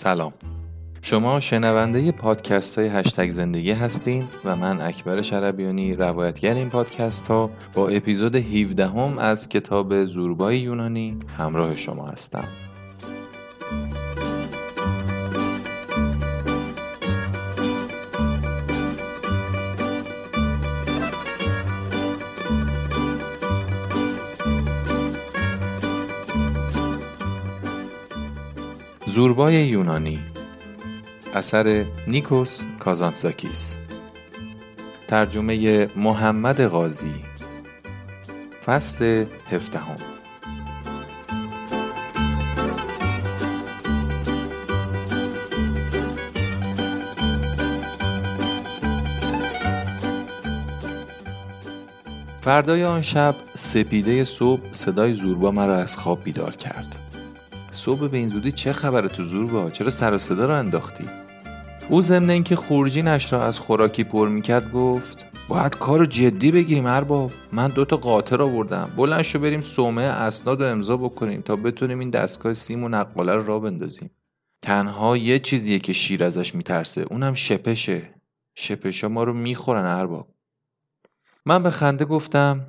سلام، شما شنونده پادکست های هشتگ زندگی هستین و من اکبر شربیانی روایتگر این پادکست ها با اپیزود 17 هم از کتاب زوربای یونانی همراه شما هستم. زوربای یونانی اثر نیکوس کازانتزاکیس، ترجمه محمد قاضی، فصل 17. فردای آن شب سپیده صبح صدای زوربا مرا از خواب بیدار کرد. صبح به این زودی چه خبره تو زوربا؟ چرا سر و صدا رو انداختی؟ او ضمن اینکه خورجینش را از خوراکی پر میکرد گفت: باید کارو جدی بگیریم ارباب، من 2 قاطر آوردم، بلند شو بریم صومعه اسناد رو امضا بکنیم تا بتونیم این دستگاه سیم و نقاله رو راه بندازیم. تنها یه چیزیه که شیر ازش میترسه، اونم شپشه. شپشا ما رو میخورن ارباب. من به خنده گفتم: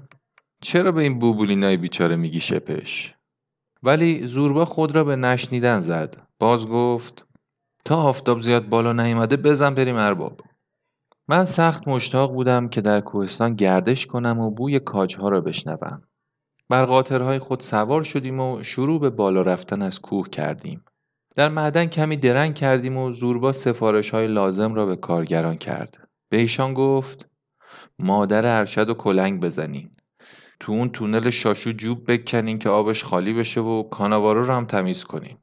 چرا به این بوبولینای بیچاره میگی شپش؟ ولی زوربا خود را به نشنیدن زد. باز گفت: تا آفتاب زیاد بالا نیامده بزن بریم ارباب. من سخت مشتاق بودم که در کوهستان گردش کنم و بوی کاجها را بشنوم. بر قاطرهای خود سوار شدیم و شروع به بالا رفتن از کوه کردیم. در معدن کمی درنگ کردیم و زوربا سفارش‌های لازم را به کارگران کرد. به ایشان گفت: مادر ارشد و کلنگ بزنین. تو اون تونل شاشو جوب بکنین که آبش خالی بشه و کاناواروه رو هم تمیز کنین.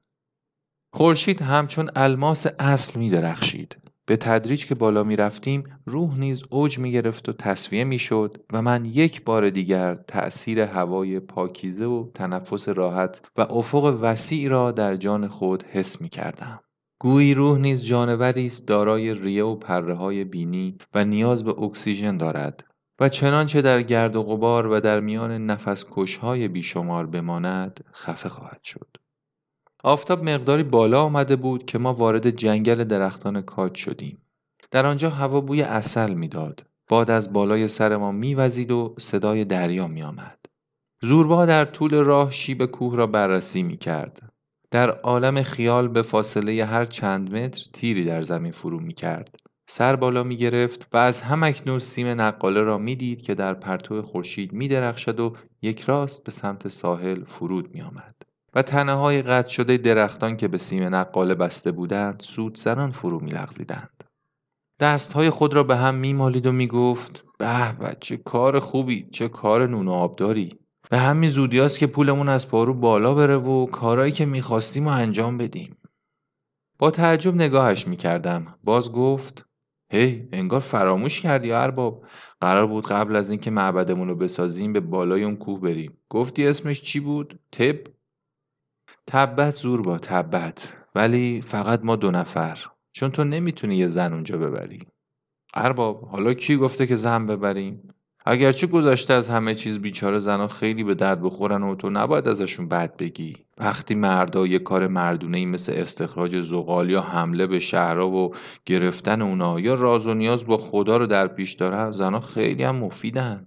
خورشید همچون الماس اصل می درخشید. به تدریج که بالا می رفتیم روح نیز اوج می گرفت و تصفیه می شد و من یک بار دیگر تأثیر هوای پاکیزه و تنفس راحت و افق وسیع را در جان خود حس می کردم. گویی روح نیز جانوری است دارای ریه و پره های بینی و نیاز به اکسیژن دارد و چنانچه در گرد و غبار و در میان نفسکش‌های بیشمار بماند خفه خواهد شد. آفتاب مقداری بالا آمده بود که ما وارد جنگل درختان کاج شدیم. در آنجا هوا بوی عسل میداد. باد از بالای سر ما میوزید و صدای دریا میآمد. زوربا در طول راه شیب کوه را بررسی میکرد. در عالم خیال به فاصله هر چند متر تیری در زمین فرو میکرد. سر بالا می گرفت و از همکنون سیم نقاله را می دید که در پرتو خورشید می درخشد و یک راست به سمت ساحل فرود می آمد و تنه های قطع شده درختان که به سیم نقاله بسته بودند سود زنان فرو می لغزیدند. دست های خود را به هم می مالید و می گفت: به چه کار خوبی، چه کار نون و آبداری، به همین زودی هاست که پولمون از پارو بالا بره و کارهایی که می خواستیم و انجام بدیم. با تعجب نگاهش می کردم. باز گفت: هی، انگار فراموش کردی ارباب، قرار بود قبل از اینکه معبدمون رو بسازیم به بالای اون کوه بریم. گفتی اسمش چی بود؟ تب؟ تبت زوربا تبت، ولی فقط ما 2 چون تو نمیتونی یه زن اونجا ببری. ارباب، حالا کی گفته که زن ببریم؟ اگرچه گذشته از همه چیز بیچاره زنها خیلی به درد بخورن و تو نباید ازشون بد بگی. وقتی مردا یه کار مردونه‌ای مثل استخراج زغال یا حمله به شهرها و گرفتن اونا یا راز و نیاز با خدا رو در پیش داره، زنها خیلی هم مفیدن.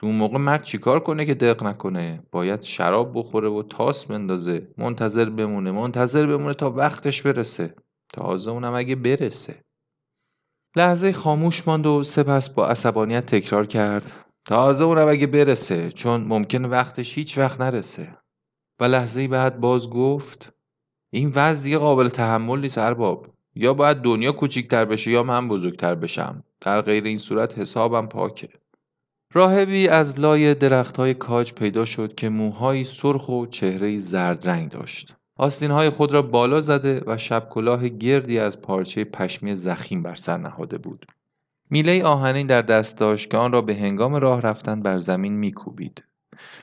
تو اون موقع مرد چیکار کنه که دق نکنه؟ باید شراب بخوره و تاس بندازه، منتظر بمونه تا وقتش برسه، تازه اونم اگه برسه. لحظه خاموش ماند و سپس با عصبانیت تکرار کرد: تازه اونم اگه برسه، چون ممکن وقتش هیچ وقت نرسه. و لحظه بعد باز گفت: این وضع دیگه قابل تحمل نیست ارباب، یا باید دنیا کوچیک‌تر بشه یا من بزرگتر بشم، در غیر این صورت حسابم پاکه. راهبی از لای درخت‌های کاج پیدا شد که موهای سرخ و چهره‌ای زرد رنگ داشت. آستین‌های خود را بالا زده و شبکلاه گردی از پارچه پشمی ضخیم بر سر نهاده بود. میله آهنین در دست داشت که آن را به هنگام راه رفتن بر زمین می‌کوبید.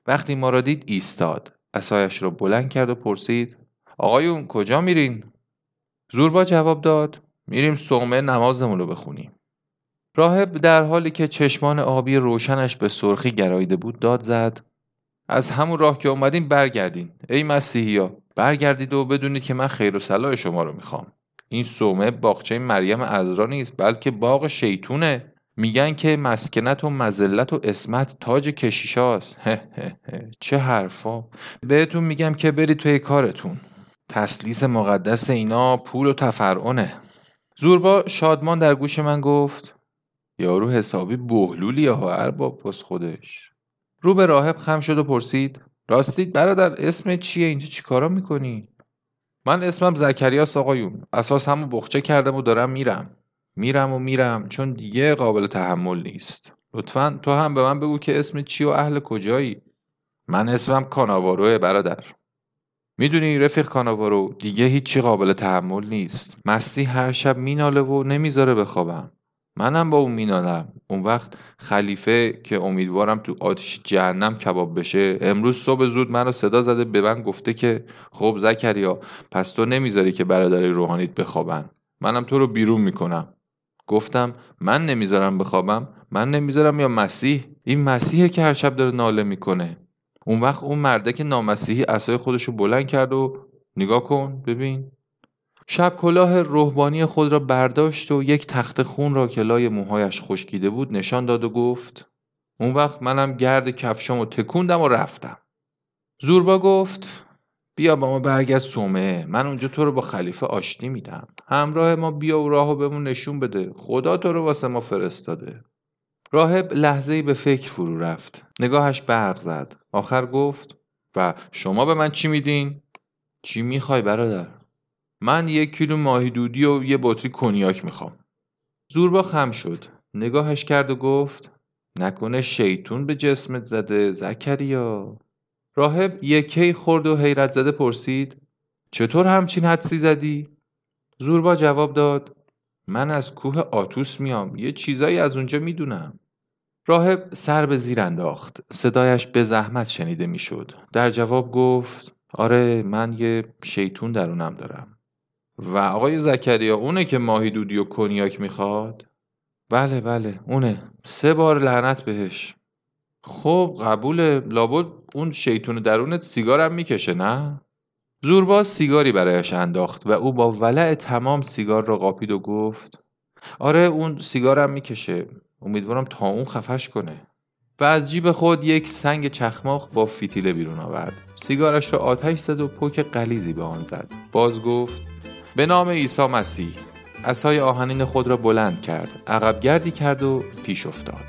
وقتی ما را دید ایستاد، عصایش را بلند کرد و پرسید: آقایون کجا میرین؟ زوربا جواب داد: میریم صومعه نمازمون رو بخونیم. راهب در حالی که چشمان آبی روشنش به سرخی گراییده بود داد زد: از همون راه که اومدین برگردین، ای مسیحیا، برگردید و بدونید که من خیر و صلاح شما رو میخوام. این صومعه باغچه مریم عذرا نیست، بلکه باغ شیطونه. میگن که مسکنت و مذلت و اسمت تاج کشیشاست. چه حرفا. بهتون میگم که برید توی کارتون. تسلیس مقدس اینا پول و تفرعونه. زوربا شادمان در گوش من گفت یارو حسابی بهلولیه ها ارباب پس خودش. رو به راهب خم شد و پرسید راستید برادر اسم چیه؟ اینجا چی کارا میکنی؟ من اسمم زکریاس آقایون. اساس همو بخچه کردم و دارم میرم چون دیگه قابل تحمل نیست. لطفاً تو هم به من بگو که اسم چی و اهل کجایی؟ من اسمم کاناواروه برادر. میدونی رفیق کاناوارو دیگه هیچی قابل تحمل نیست. مستی هر شب میناله و نمیذاره بخوابم. منم با اون مینالم. اون وقت خلیفه که امیدوارم تو آتش جهنم کباب بشه امروز صبح زود منو صدا زده به من گفته که خب زکریا پس تو نمیذاری که برادر روحانیت بخوابن. منم تو رو بیرون میکنم. گفتم من نمیذارم بخوابم؟ من نمیذارم یا مسیح؟ این مسیحه که هر شب داره ناله میکنه. اون وقت اون مرده که نامسیحی عصای خودشو بلند کرد و نگاه کن ببین. شب کلاه روحانی خود را برداشت و یک تخت خون را که لای موهایش خشکیده بود نشان داد و گفت اون وقت منم گرد کفشامو تکوندم و رفتم. زوربا گفت بیا با ما برگرد صومعه. من اونجا تو رو با خلیفه آشتی میدم. همراه ما بیا و راهو بهمون نشون بده. خدا تو رو واسه ما فرستاده. راهب لحظه‌ای به فکر فرو رفت. نگاهش برق زد. آخر گفت و شما به من چی میدین؟ چی میخوای برادر؟ من 1 کیلو ماهی دودی و 1 بطری کنیاک میخوام. زوربا خم شد. نگاهش کرد و گفت نکنه شیطون به جسمت زده زکریا؟ راهب یکی خورد و حیرت زده پرسید چطور همچین حدسی زدی؟ زوربا جواب داد من از کوه آتوس میام. یه چیزایی از اونجا میدونم. راهب سر به زیر انداخت. صدایش به زحمت شنیده میشد. در جواب گفت آره من یه شیطون درونم دارم. و آقای زکریا اونه که ماهی دودی و کنیاک میخواد؟ بله اونه. 3 بار لعنت بهش. خب قبوله. لابد اون شیطون درونت سیگارم میکشه نه؟ زوربا سیگاری برایش انداخت و او با ولع تمام سیگار را قاپید و گفت آره اون سیگارم میکشه. امیدوارم تا اون خفش کنه. و از جیب خود یک سنگ چخماق با فتیله بیرون آورد. سیگارش را آتش زد و پک غلیظی به آن زد. باز گفت به نام عیسی مسیح. عصای آهنین خود را بلند کرد. عقب گردی کرد و پیش افتاد.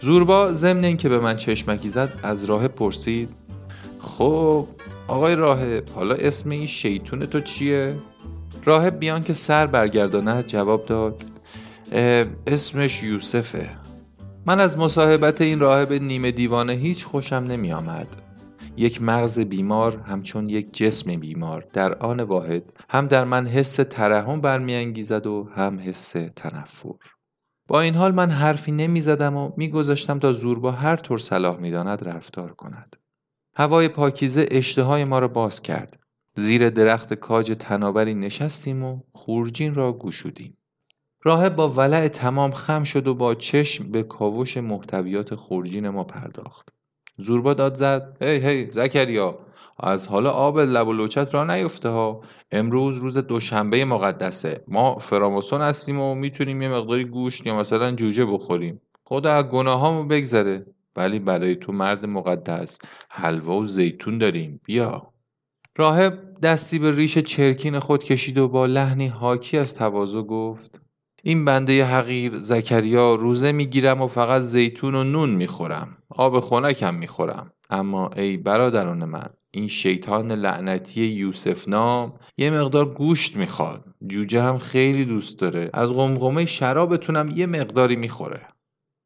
زوربا ضمن این که به من چشمکی زد از راهب پرسید خب آقای راهب حالا اسم این شیطون تو چیه؟ راهب بیان که سر برگرداند جواب داد اسمش یوسفه. من از مصاحبت این راهب نیمه دیوانه هیچ خوشم نمی آمد. یک مغز بیمار همچون یک جسم بیمار در آن واحد هم در من حس ترحم برمی انگیزد و هم حس تنفر. با این حال من حرفی نمی زدم و می گذاشتم تا زوربا هر طور صلاح می داند رفتار کند. هوای پاکیزه اشتهای ما را باز کرد. زیر درخت کاج تناوری نشستیم و خورجین را گشودیم. راهب با ولع تمام خم شد و با چشم به کاوش محتویات خورجین ما پرداخت. زوربا داد زد هی زکریا از حالا آب لب و لوچت را نیفته ها. امروز روز دوشنبه مقدسه. ما فراماسون هستیم و میتونیم یه مقداری گوشت یا مثلا جوجه بخوریم. خدا از گناهامو بگذره. ولی برای تو مرد مقدس حلوا و زیتون داریم. بیا. راهب دستی به ریش چرکین خود کشید و با لحنی حاکی از تواضع گفت این بنده حقیر زکریا روزه میگیرم و فقط زیتون و نون میخورم. آب خنکم میخورم. اما ای برادران من این شیطان لعنتی یوسف نام یه مقدار گوشت میخواد. جوجه هم خیلی دوست داره. از قمقمه شرابتونم یه مقداری میخوره.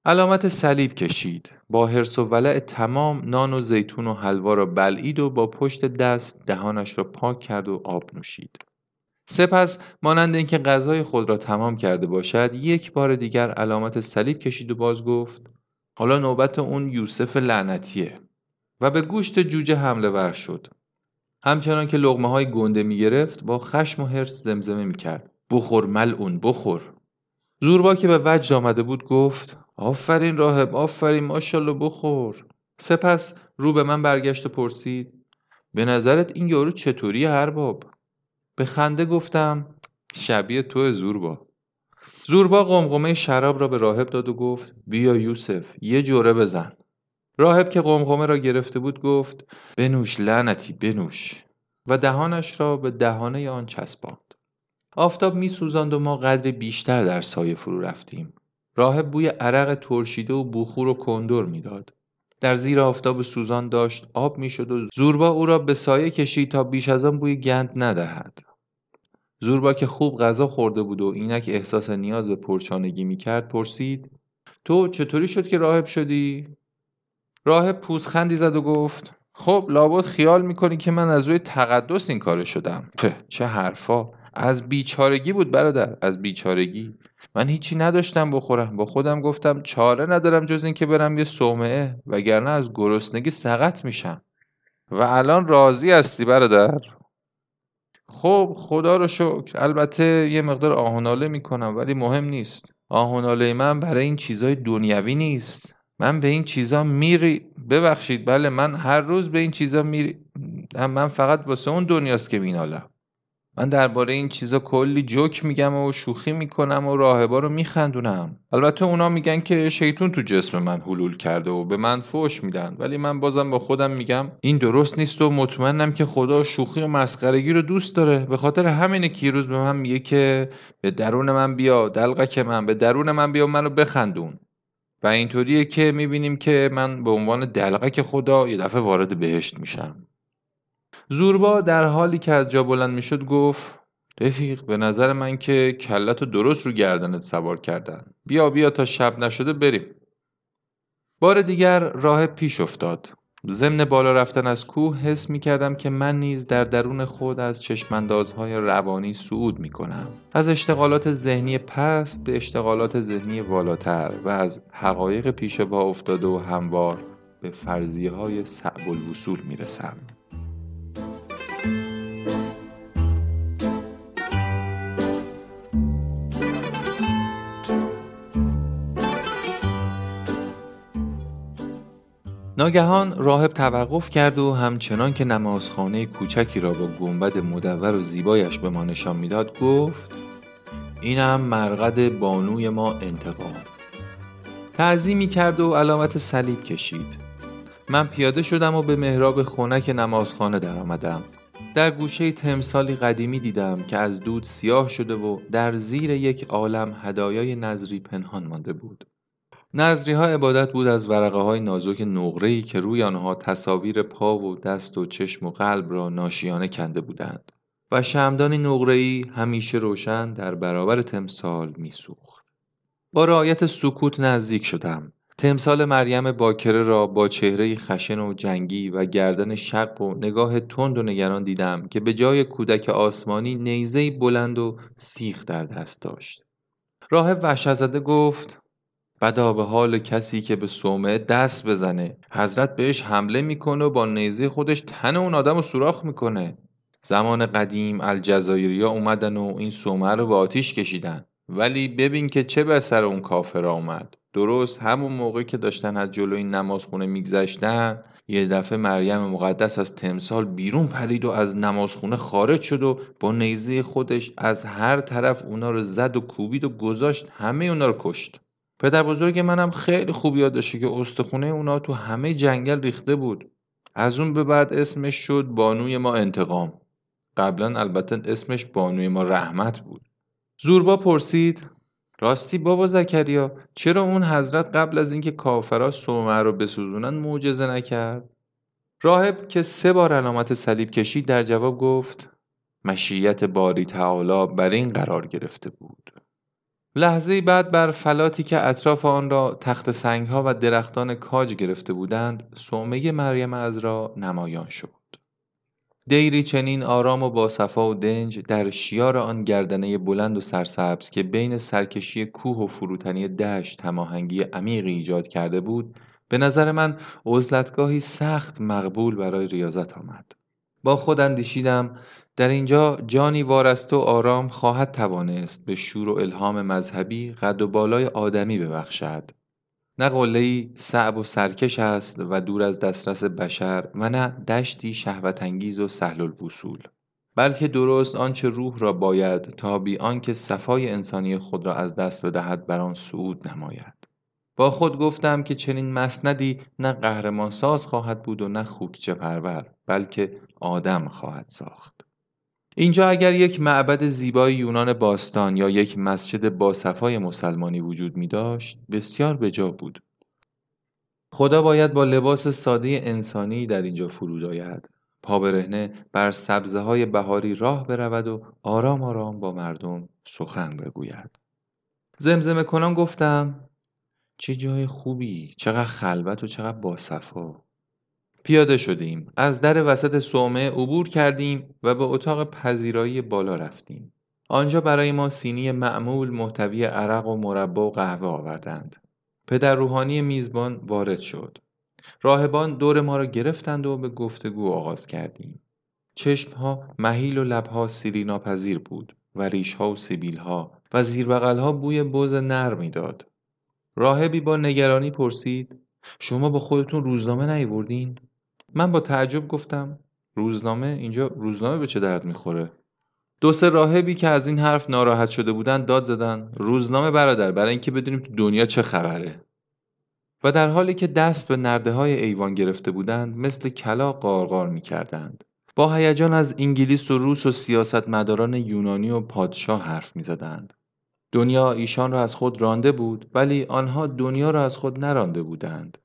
علامت صلیب کشید. با حرص و ولع تمام نان و زیتون و حلوا را بلعید و با پشت دست دهانش را پاک کرد و آب نوشید. سپس مانند اینکه غذای خود را تمام کرده باشد یک بار دیگر علامت صلیب کشید و باز گفت حالا نوبت اون یوسف لعنتیه. و به گوشت جوجه حمله ور شد. همچنان که لقمه های گنده می گرفت با خشم و حرص زمزمه می کرد بخور ملعون بخور. زوربا که به وجد آمده بود گفت آفرین راهب، آفرین، ماشالله، بخور. سپس رو به من برگشت و پرسید به نظرت این یارو چطوریه ارباب؟ به خنده گفتم شبیه تو زوربا. زوربا قمقمه شراب را به راهب داد و گفت بیا یوسف یه جوره بزن. راهب که قمقمه را گرفته بود گفت بنوش لعنتی بنوش و دهانش را به دهانه آن چسباند. آفتاب می سوزند و ما قدر بیشتر در سایه فرو رفتیم. راهب بوی عرق ترشیده و بخور و کندر می داد. در زیر آفتاب سوزان داشت آب می شد و زوربا او را به سایه کشید تا بیش از آن بوی گند ندهد. زوربا که خوب غذا خورده بود و اینک احساس نیاز به پرچانگی می کرد پرسید تو چطوری شد که راهب شدی؟ راهب پوزخندی زد و گفت خب لابد خیال میکنی که من از روی تقدس این کاره شدم. چه حرفا، از بیچارگی بود برادر، از بیچارگی. من هیچی نداشتم بخورم، با خودم گفتم چاره ندارم جز این که برم یه صومعه، وگرنه از گرسنگی سقط میشم. و الان راضی هستی برادر؟ خب خدا رو شکر، البته یه مقدار آهناله میکنم ولی مهم نیست. آهناله من برای این چیزای دنیوی نیست. من به این چیزا ببخشید بله من هر روز به این چیزا من فقط واسه اون دنیاست که مینالم. من درباره این چیزا کلی جوک میگم و شوخی میکنم و راهبا رو میخندونم. البته اونا میگن که شیطون تو جسم من حلول کرده و به من فحش میدن، ولی من بازم با خودم میگم این درست نیست و مطمئنم که خدا شوخی و مسخرگی رو دوست داره. به خاطر همینه که روز به من میگه که به درون من بیا، دلقک من، به درون من بیا، منو بخندون. و اینطوریه که میبینیم که من به عنوان دلقک خدا یه دفعه وارد بهشت میشم. زوربا در حالی که از جا بلند میشد گفت رفیق به نظر من که کلتو درست رو گردنت سوار کردن. بیا تا شب نشده بریم. بار دیگر راه پیش افتاد. ضمن بالا رفتن از کوه حس میکردم که من نیز در درون خود از چشماندازهای روانی صعود میکنم، از اشتغالات ذهنی پست به اشتغالات ذهنی والاتر و از حقایق پیش پا افتاده و هموار به فرضیه های صعب الوصول میرسم. ناگهان راهب توقف کرد و همچنان که نمازخانه کوچکی را با گنبد مدور و زیبایش به ما نشان میداد گفت اینم مرقد بانوی ما انتقام. تعظیمی کرد و علامت صلیب کشید. من پیاده شدم و به محراب خنک نمازخانه در آمدم. در گوشه تمثالی قدیمی دیدم که از دود سیاه شده و در زیر یک عالم هدایای نظری پنهان مانده بود. نظری ها عبادت بود از ورقه های نازک نقره‌ای که روی آنها تصاویر پا و دست و چشم و قلب را ناشیانه کنده بودند و شمعدانی نقره‌ای همیشه روشن در برابر تمثال میسوخت. با رعایت سکوت نزدیک شدم. تمثال مریم باکره را با چهره خشن و جنگی و گردن شق و نگاه تند و نگران دیدم که به جای کودک آسمانی نیزه‌ای بلند و سیخ در دست داشت. راهب وحشت‌زده گفت بدا به حال کسی که به صومعه دست بزنه. حضرت بهش حمله میکنه و با نیزه خودش تن اون آدم رو سوراخ میکنه. زمان قدیم الجزایریا اومدن و این صومعه رو به آتیش کشیدن، ولی ببین که چه به سر اون کافرا اومد. درست همون موقع که داشتن از جلوی نمازخونه میگذشتن یه دفعه مریم مقدس از تمثال بیرون پرید و از نمازخونه خارج شد و با نیزه خودش از هر طرف اونا رو زد و کوبید و گذاشت همه اونا رو کشت. پدر بزرگ منم خیلی خوب یاد داشته که استخونه اونا تو همه جنگل ریخته بود. از اون به بعد اسمش شد بانوی ما انتقام. قبلا البته اسمش بانوی ما رحمت بود. زوربا پرسید راستی بابا زکریا چرا اون حضرت قبل از اینکه کافرا صومعه رو بسوزونن معجزه نکرد؟ راهب که 3 بار علامت صلیب کشید در جواب گفت مشیت باری تعالی بر این قرار گرفته بود. لحظه‌ای بعد بر فلاتی که اطراف آن را تخت سنگ‌ها و درختان کاج گرفته بودند، صومعه مریم عذرا نمایان شد. دیری چنین آرام و باصفا و دنج در شیار آن گردنه بلند و سرسبز که بین سرکشی کوه و فروتنی دشت هماهنگی عمیقی ایجاد کرده بود، به نظر من عزلتگاهی سخت مقبول برای ریاضت آمد. با خود اندیشیدم در اینجا جانی وارسته و آرام خواهد توانست به شور و الهام مذهبی قد و بالای آدمی ببخشد. نه قله‌ای صعب و سرکش است و دور از دسترس بشر و نه دشتی شهوت‌انگیز و سهل الوصول، بلکه درست آنچه روح را باید تا بی آنکه صفای انسانی خود را از دست بدهد بر آن صعود نماید. با خود گفتم که چنین مسندی نه قهرمان ساز خواهد بود و نه خوکچه پرور، بلکه آدم خواهد ساخت. اینجا اگر یک معبد زیبای یونان باستان یا یک مسجد با صفای مسلمانی وجود می داشت، بسیار به جا بود. خدا باید با لباس ساده انسانی در اینجا فرود آید، پا برهنه بر سبزه‌های بهاری راه برود و آرام آرام با مردم سخن بگوید. زمزمه کنان گفتم: چه جای خوبی، چقدر خلوت و چقدر باصفا. پیاده شدیم، از در وسط صومعه عبور کردیم و به اتاق پذیرایی بالا رفتیم. آنجا برای ما سینی معمول محتوی عرق و مربا و قهوه آوردند. پدر روحانی میزبان وارد شد. راهبان دور ما را گرفتند و به گفتگو آغاز کردیم. چشمها مهیل و لبها سیریناپذیر بود و ریشها و سیبیلها و زیربغلها بوی بز نر میداد. راهبی با نگرانی پرسید: شما با خودتون روزنامه نیاوردین؟ من با تعجب گفتم: روزنامه؟ اینجا روزنامه به چه درد میخوره؟ دو سه راهبی که از این حرف ناراحت شده بودند داد زدند: روزنامه برادر، برای اینکه بدونیم تو دنیا چه خبره. و در حالی که دست به نرده‌های ایوان گرفته بودند مثل کلا قارقار می‌کردند. با هیجان از انگلیس و روس و سیاستمداران یونانی و پادشاه حرف می‌زدند. دنیا ایشان را از خود رانده بود، ولی آنها دنیا را از خود نرانده بودند.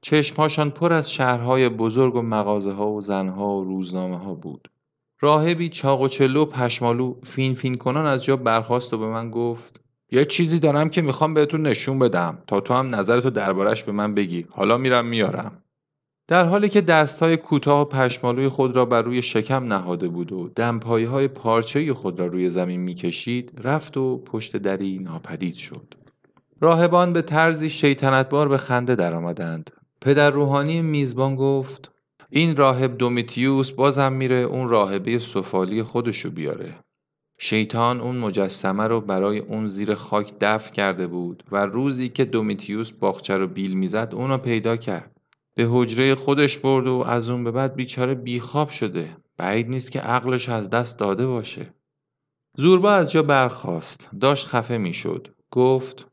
چشم‌هاشان پر از شهرهای بزرگ و مغازه‌ها و زن‌ها و روزنامه‌ها بود. راهبی چاق و چلو پشمالو فین فین کنان از جا برخاست و به من گفت: یه چیزی دارم که میخوام بهتون نشون بدم تا تو هم نظرتو دربارش به من بگی. حالا میرم میارم. در حالی که دستهای کوتاه و پشمالوی خود را بر روی شکم نهاده بود و دمپایی‌های پارچه‌ای خود را روی زمین میکشید، رفت و پشت دری ناپدید شد. راهبان به طرزی شیطنت‌بار به خنده درآمدند. پدر روحانی میزبان گفت: این راهب دومتیوس بازم میره اون راهبه سفالی خودشو بیاره. شیطان اون مجسمه رو برای اون زیر خاک دفن کرده بود و روزی که دومتیوس باغچه رو بیل میزد اونو پیدا کرد، به حجره خودش برد و از اون به بعد بیچاره بیخواب شده. بعید نیست که عقلش از دست داده باشه. زوربا از جا برخاست، داشت خفه میشد. گفت: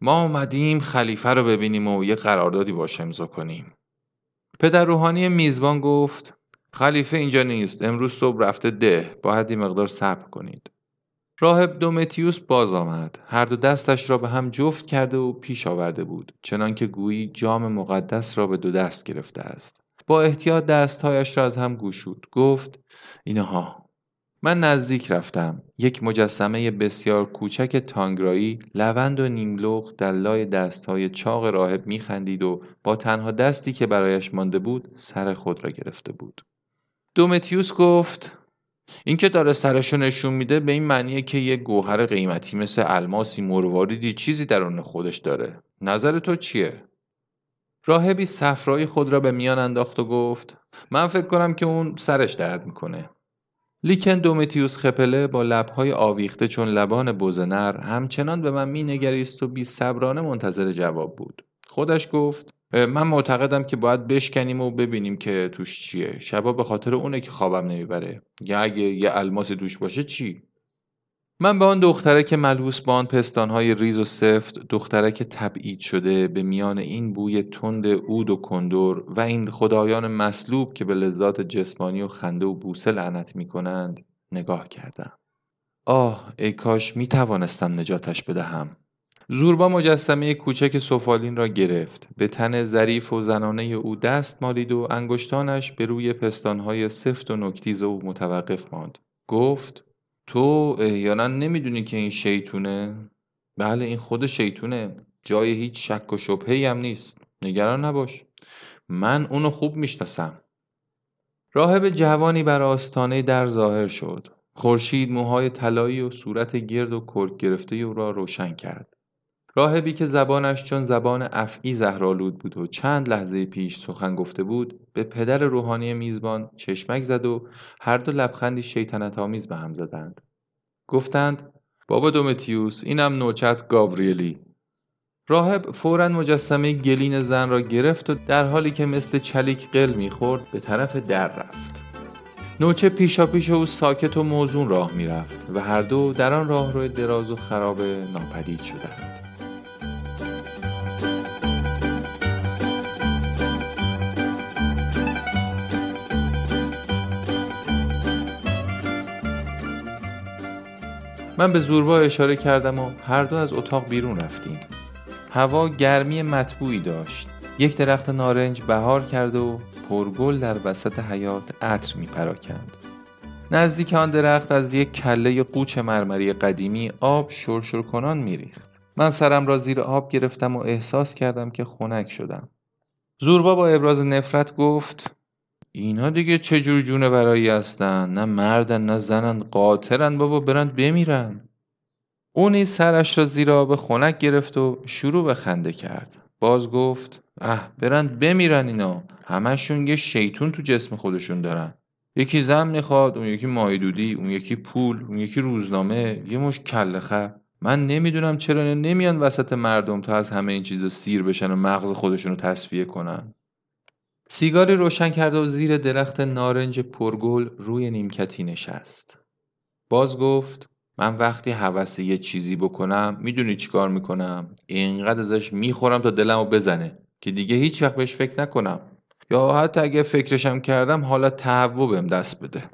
ما اومدیم خلیفه رو ببینیم و یه قراردادی باش امضا کنیم. پدر روحانی میزبان گفت: خلیفه اینجا نیست، امروز صبح رفته ده، باید یه مقدار صبر کنید. راهب دومتیوس باز آمد، هر دو دستش را به هم جفت کرده و پیش آورده بود، چنان که گویی جام مقدس را به دو دست گرفته است. با احتیاط دستهایش را از هم گشود، گفت: اینها. من نزدیک رفتم، یک مجسمه بسیار کوچک تانگرایی لوند و نیملوغ در لای دستهای چاق راهب میخندید و با تنها دستی که برایش مانده بود سر خود را گرفته بود. دومتیوس گفت: این که داره سرشو نشون میده به این معنیه که یه گوهر قیمتی مثل الماسی مرواریدی چیزی درون خودش داره. نظر تو چیه؟ راهبی صفرایی خود را به میان انداخت و گفت: من فکر کنم که اون سرش درد میکنه. لیکن دومتیوس خپله با لبهای آویخته چون لبان بزنر همچنان به من مینگریست و بی صبرانه منتظر جواب بود. خودش گفت: من معتقدم که باید بشکنیم و ببینیم که توش چیه. شبا به خاطر اونه که خوابم نمیبره. یا اگه یه الماسی توش باشه چی؟ من به آن دختره که ملوث با آن پستانهای ریز و سفت، دختره که تبعید شده به میان این بوی تند عود و کندر و این خدایان مصلوب که به لذات جسمانی و خنده و بوسه لعنت میکنند نگاه کردم. آه، ای کاش میتوانستم نجاتش بدهم. زوربا مجسمه کوچک سفالین را گرفت، به تن ظریف و زنانه او دست مالید و انگشتانش به روی پستانهای سفت و نکتیز او متوقف ماند. گفت: تو احیانا نمیدونی که این شیطونه؟ بله، این خود شیطونه، جای هیچ شک و شبهه‌ای هم نیست. نگران نباش، من اونو خوب میشناسم. راهب جوانی بر آستانه در ظاهر شد. خورشید موهای طلایی و صورت گرد و کرک گرفته او را روشن کرد. راهبی که زبانش چون زبان افعی زهرآلود بود و چند لحظه پیش سخن گفته بود، به پدر روحانی میزبان چشمک زد و هر دو لبخندی شیطنت‌آمیز به هم زدند. گفتند: بابا دومتیوس، اینم نوچت گاوریلی. راهب فوراً مجسمه گلین زن را گرفت و در حالی که مثل چلیک قل می‌خورد به طرف در رفت. نوچه پیشاپیش او ساکت و موزون راه می‌رفت و هر دو در آن راهروی دراز و خراب ناپدید شدند. من به زوربا اشاره کردم و هر دو از اتاق بیرون رفتیم. هوا گرمی مطبوعی داشت. یک درخت نارنج بهار کرد و پرگل در وسط حیاط عطر می‌پراکند. نزدیک آن درخت از یک کله قوچ مرمری قدیمی آب شرشرکنان می‌ریخت. من سرم را زیر آب گرفتم و احساس کردم که خنک شدم. زوربا با ابراز نفرت گفت: اینا دیگه چه جور جونورایی هستن؟ نه مردن نه زنن، قاطرن، بابا برند بمیرن. اونی سرش را زیر آب خنک گرفت و شروع به خنده کرد. باز گفت: برند بمیرن، اینا همشون یه شیطون تو جسم خودشون دارن. یکی زن میخواد، اون یکی مایدودی، اون یکی پول، اون یکی روزنامه، یه مش کلخه. من نمیدونم چرا نمیان وسط مردم تا از همه این چیزا سیر بشن و مغز خودشونو تصفیه کنن. سیگاری روشن کرد و زیر درخت نارنج پرگل روی نیمکتی نشست. باز گفت: من وقتی هوس یه چیزی بکنم میدونی چی کار میکنم؟ اینقدر ازش میخورم تا دلمو بزنه که دیگه هیچ وقت بهش فکر نکنم، یا حتی اگه فکرشم کردم حالا تهوع بهم دست بده.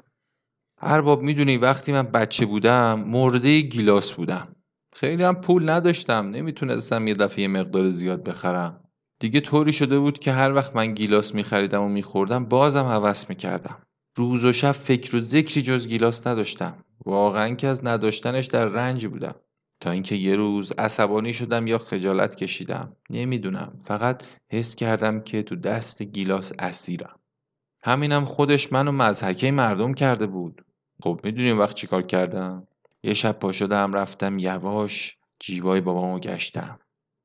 ارباب میدونی وقتی من بچه بودم مرده گیلاس بودم. خیلی هم پول نداشتم، نمیتونستم یه دفعه مقدار زیاد بخرم. دیگه طوری شده بود که هر وقت من گیلاس می‌خریدم و می‌خوردم بازم هوس می‌کردم. روز و شب فکر و ذکری جز گیلاس نداشتم. واقعاً که از نداشتنش در رنج بودم، تا اینکه یه روز عصبانی شدم یا خجالت کشیدم، نمیدونم، فقط حس کردم که تو دست گیلاس اسیرم. همینم خودش منو مضحکه مردم کرده بود. خب میدونی وقت چیکار کردم؟ یه شب پا شدم رفتم یواش جیبای بابامو گشتم.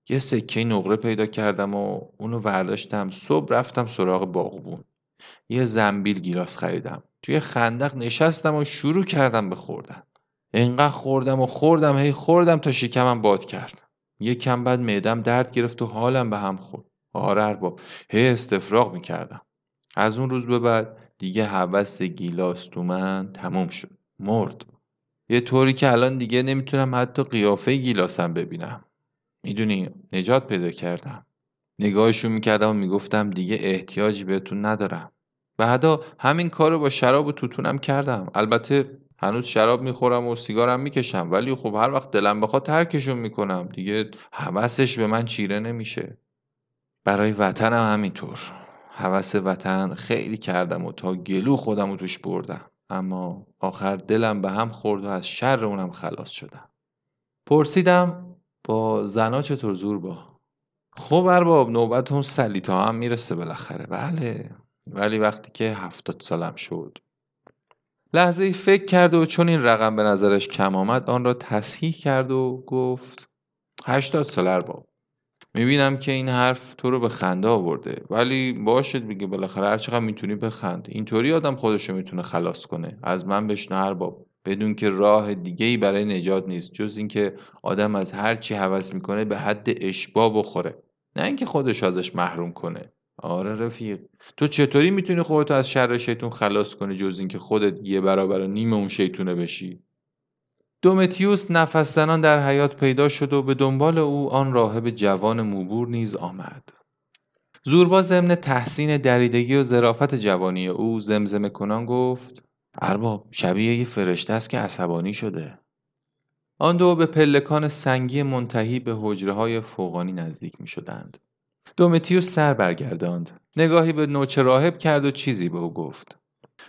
یه سکه نقره پیدا کردم و اونو برداشتم. صبح رفتم سراغ باغبون. یه زنبیل گیلاس خریدم. توی خندق نشستم و شروع کردم به خوردن. اینقدر خوردم هی تا شکمم باد کرد. یکم بعد معدم درد گرفت و حالم به هم خورد. آره ارباب، هی استفراغ می‌کردم. از اون روز به بعد دیگه هوس گیلاس تو من تموم شد. مرد. یه طوری که الان دیگه نمیتونم حتی قیافه گیلاسم ببینم. میدونی نجات پیدا کردم. نگاهشون میکردم و میگفتم دیگه احتیاجی بهتون ندارم. بعدا همین کارو با شراب و توتونم کردم. البته هنوز شراب میخورم و سیگارم میکشم، ولی خب هر وقت دلم بخواد ترکشون میکنم. دیگه هوسش به من چیره نمیشه. برای وطنم همینطور. هوس وطن خیلی کردم و تا گلو خودم رو توش بردم، اما آخر دلم به هم خورد و از شر اونم خلاص شدم. پرسیدم: با زنا چطور زوربا؟ خب ارباب، نوبت اون سلیتا هم میرسه بالاخره. بله، ولی وقتی که 70 سالم شد. لحظه فکر کرد و چون این رقم به نظرش کم آمد آن را تصحیح کرد و گفت: 80 سال ارباب. میبینم که این حرف تو رو به خنده آورده، ولی باشد بگه، بالاخره هر چقدر میتونی بخند. اینطوری آدم خودشو میتونه خلاص کنه. از من بشنو ارباب، بدون که راه دیگه‌ای برای نجات نیست جز اینکه آدم از هر چی هوس میکنه به حد اشباع بخوره، نه اینکه خودش ازش محروم کنه. آره رفیق، تو چطوری میتونی خودت از شر شیطون خلاص کنی جز اینکه خودت یه برابر و نیم اون شیطونه بشی؟ دومتیوس نفس زنان در حیاط پیدا شد و به دنبال او آن راهب جوان موبور نیز آمد. زوربا ضمن تحسین دریدگی و ظرافت جوانی او زمزمه کنان گفت: ارباب شبیه یه فرشته است که عصبانی شده. آن دو به پلکان سنگی منتهی به حجره‌های فوقانی نزدیک می‌شدند. دومتیوس سر برگرداند، نگاهی به نوچه راهب کرد و چیزی به او گفت.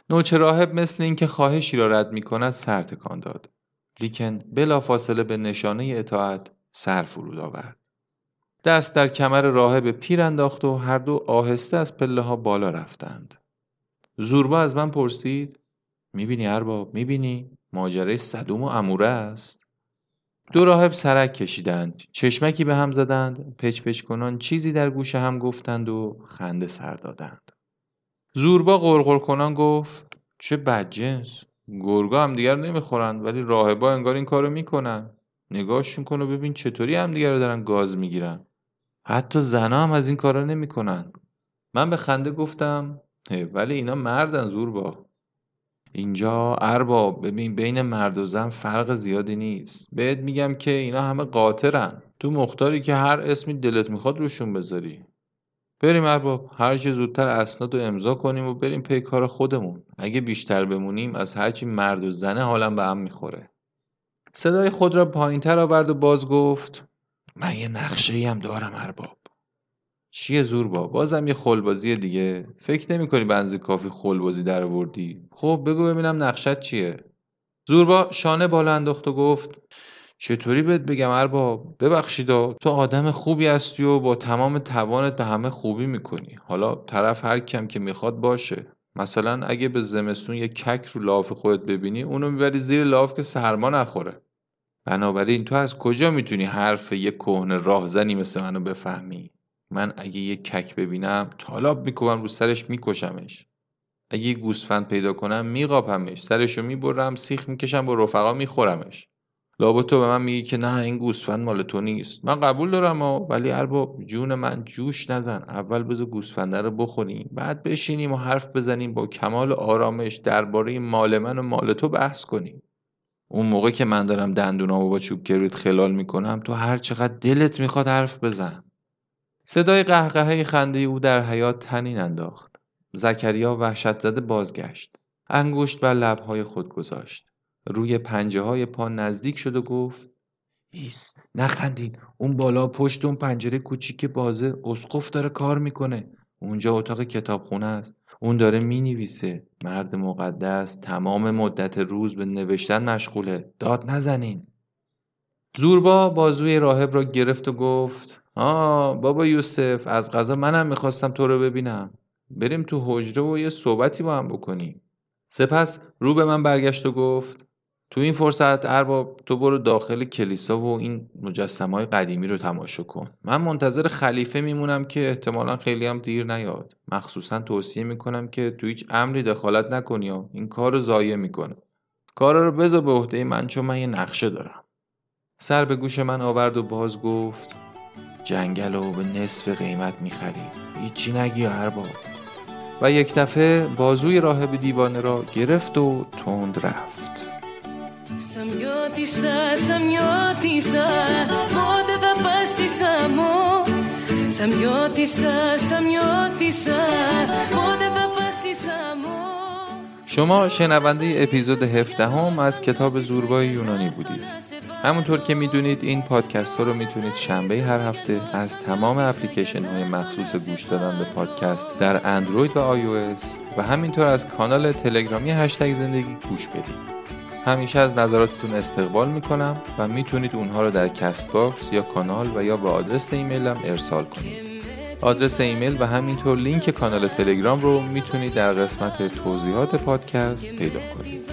نوچه راهب مثل اینکه خواهشی را رد می‌کند سر تکان داد، لیکن بلافاصله به نشانه اطاعت سر فرود آورد. دست در کمر راهب پیر انداخت و هر دو آهسته از پله‌ها بالا رفتند. زوربا از من پرسید: میبینی ارباب، میبینی؟ ماجرای صدوم و اموره است. دو راهب سرک کشیدند، چشمکی به هم زدند، پچ پچ کنان چیزی در گوش هم گفتند و خنده سر دادند. زوربا غرغر کنان گفت چه بدجنس، گرگا هم دیگر نمیخورند ولی راهبا انگار این کارو میکنن. نگاهشون کن و ببین چطوری هم دیگر رو دارن گاز میگیرن. حتی زنا هم از این کارا نمیکنن. من به خنده گفتم ولی اینا مردن زوربا. اینجا ارباب ببین بین مرد و زن فرق زیادی نیست. بهت میگم که اینا همه قاطرن. تو مختاری که هر اسمی دلت میخواد روشون بذاری. بریم ارباب، هر چه زودتر اسناد رو امضا کنیم و بریم پی کار خودمون. اگه بیشتر بمونیم از هرچی مرد و زنه حالم به هم میخوره. صدای خود را پایینتر آورد و باز گفت من یه نقشه‌ای هم دارم ارباب. چیه زوربا؟ بازم یه خلبازی دیگه؟ فکر نمی‌کنی بنز کافی خلبازی درآوردی؟ خب بگو ببینم نقشت چیه؟ زوربا شانه بالا انداخت و گفت چطوری بهت بگم ارباب؟ ببخشید تو آدم خوبی هستی و با تمام توانت به همه خوبی میکنی. حالا طرف هر کم که میخواد باشه. مثلا اگه به زمستون یه کک رو لاف خودت ببینی اونو میبری زیر لاف که سرما نخوره. بنابراین تو از کجا میتونی حرف یه کهنه راهزنی مثل منو بفهمی؟ من اگه یه کک ببینم تالاب میکنم رو سرش میکشمش. اگه یه گوسفند پیدا کنم میقاپمش، سرشو میبرم، سیخ میکشم، با رفقا میخورمش. لابد تو به من میگی که نه این گوسفند مال تو نیست. من قبول دارم ولی ارباب جون من جوش نزن. اول بذار گوسفنده رو بخوریم، بعد بشینیم و حرف بزنیم، با کمال آرامش درباره مال من و مال تو بحث کنیم. اون موقع که من دارم دندونامو با چوب کبریت خلال میکنم تو هر چقدر دلت میخواد حرف بزن. صدای قهقهه خنده او در حیاط طنین انداخت. زکریا وحشت زده بازگشت. انگشت بر لب‌های خود گذاشت. روی پنجه‌های پا نزدیک شد و گفت ایس نخندین، اون بالا پشت اون پنجره کوچیک بازه اسقف داره کار میکنه. اونجا اتاق کتابخونه است. اون داره مینویسه. مرد مقدس تمام مدت روز به نوشتن مشغوله. داد نزنین. زوربا بازوی راهب را گرفت و گفت بابا یوسف از قضا منم میخواستم تو رو ببینم. بریم تو حجره و یه صحبتی با هم بکنیم. سپس رو به من برگشت و گفت تو این فرصت ارباب تو برو داخل کلیسا و این مجسمه‌های قدیمی رو تماشا کن. من منتظر خلیفه میمونم که احتمالاً خیلی هم دیر نیاد. مخصوصاً توصیه میکنم که تو هیچ امری دخالت نکنی و این کار رو ضایع میکنه. کارا رو بذار به عهده من چون من یه نقشه دارم. سر به گوش من آورد و باز گفت جنگل رو به نصف قیمت میخریم. هیچی نگی ارباب. و یک دفعه بازوی راهب دیوانه را گرفت و تند رفت. شما شنونده اپیزود 17 از کتاب زوربای یونانی بودید. همونطور که میدونید این پادکست ها رو میتونید شنبه هر هفته از تمام اپلیکیشن های مخصوص گوش دادن به پادکست در اندروید و آی او اس و همینطور از کانال تلگرامی هشتگ زندگی گوش بدید. همیشه از نظراتتون استقبال میکنم و میتونید اونها رو در کست باکس یا کانال و یا به آدرس ایمیل هم ارسال کنید. آدرس ایمیل و همینطور لینک کانال تلگرام رو میتونید در قسمت توضیحات پادکست پیدا کنید.